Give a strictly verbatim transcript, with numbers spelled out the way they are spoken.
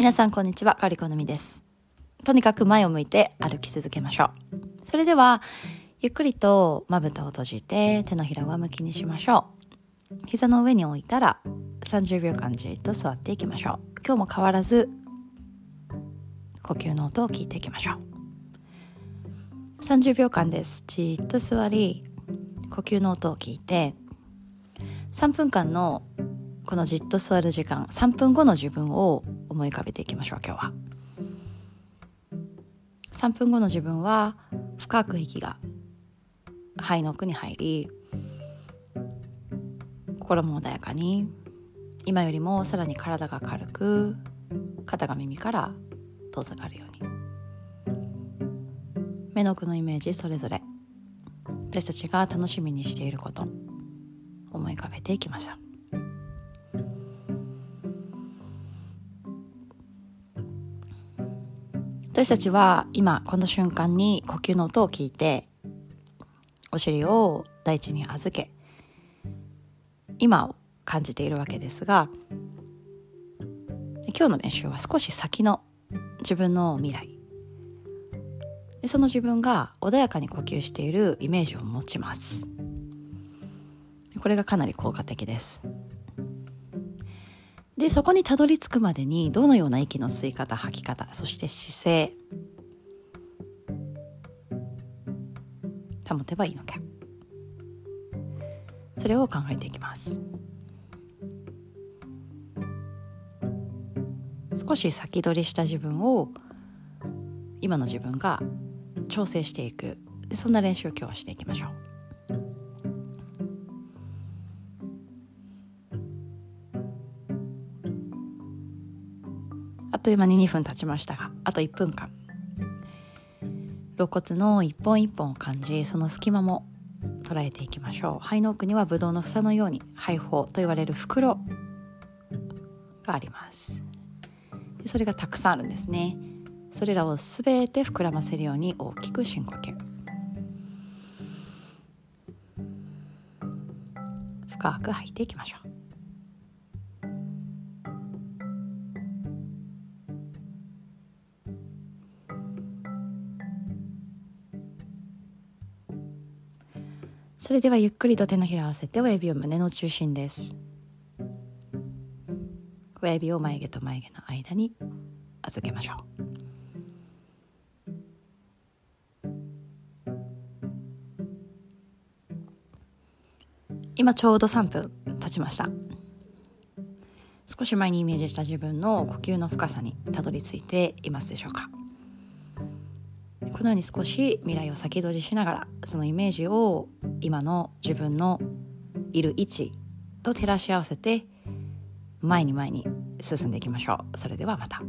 皆さんこんにちは、かりこのみです。とにかく前を向いて歩き続けましょう。それではゆっくりとまぶたを閉じて手のひらを上向きにしましょう。膝の上に置いたらさんじゅうびょうかんじっと座っていきましょう。今日も変わらず呼吸の音を聞いていきましょう。さんじゅうびょうかんです。じっと座り、呼吸の音を聞いて、さんぷんかんのこのじっと座る時間、さんぷんごの自分を思い浮かべていきましょう。今日はさんぷんごの自分は深く息が肺の奥に入り、心も穏やかに、今よりもさらに体が軽く、肩が耳から遠ざかるように。目の奥のイメージ、それぞれ私たちが楽しみにしていること思い浮かべていきました。私たちは今この瞬間に呼吸の音を聞いて、お尻を大地に預け、今を感じているわけですが、今日の練習は少し先の自分の未来で、その自分が穏やかに呼吸しているイメージを持ちます。これがかなり効果的です。で、そこにたどり着くまでにどのような息の吸い方、吐き方、そして姿勢保てばいいのか、それを考えていきます。少し先取りした自分を今の自分が調整していく、そんな練習を今日はしていきましょう。あっという間ににふん経ちましたが、あといっぷんかん、肋骨の一本一本を感じ、その隙間も捉えていきましょう。肺の奥にはブドウの房のように肺胞と言われる袋があります。それがたくさんあるんですね。それらをすべて膨らませるように大きく深呼吸、深く吐いていきましょう。それではゆっくりと手のひらを合わせて、親指を胸の中心です。親指を眉毛と眉毛の間に預けましょう。今ちょうどさんぷん経ちました。少し前にイメージした自分の呼吸の深さにたどり着いていますでしょうか。このように少し未来を先取りしながら、そのイメージを今の自分のいる位置と照らし合わせて前に前に進んでいきましょう。それではまた。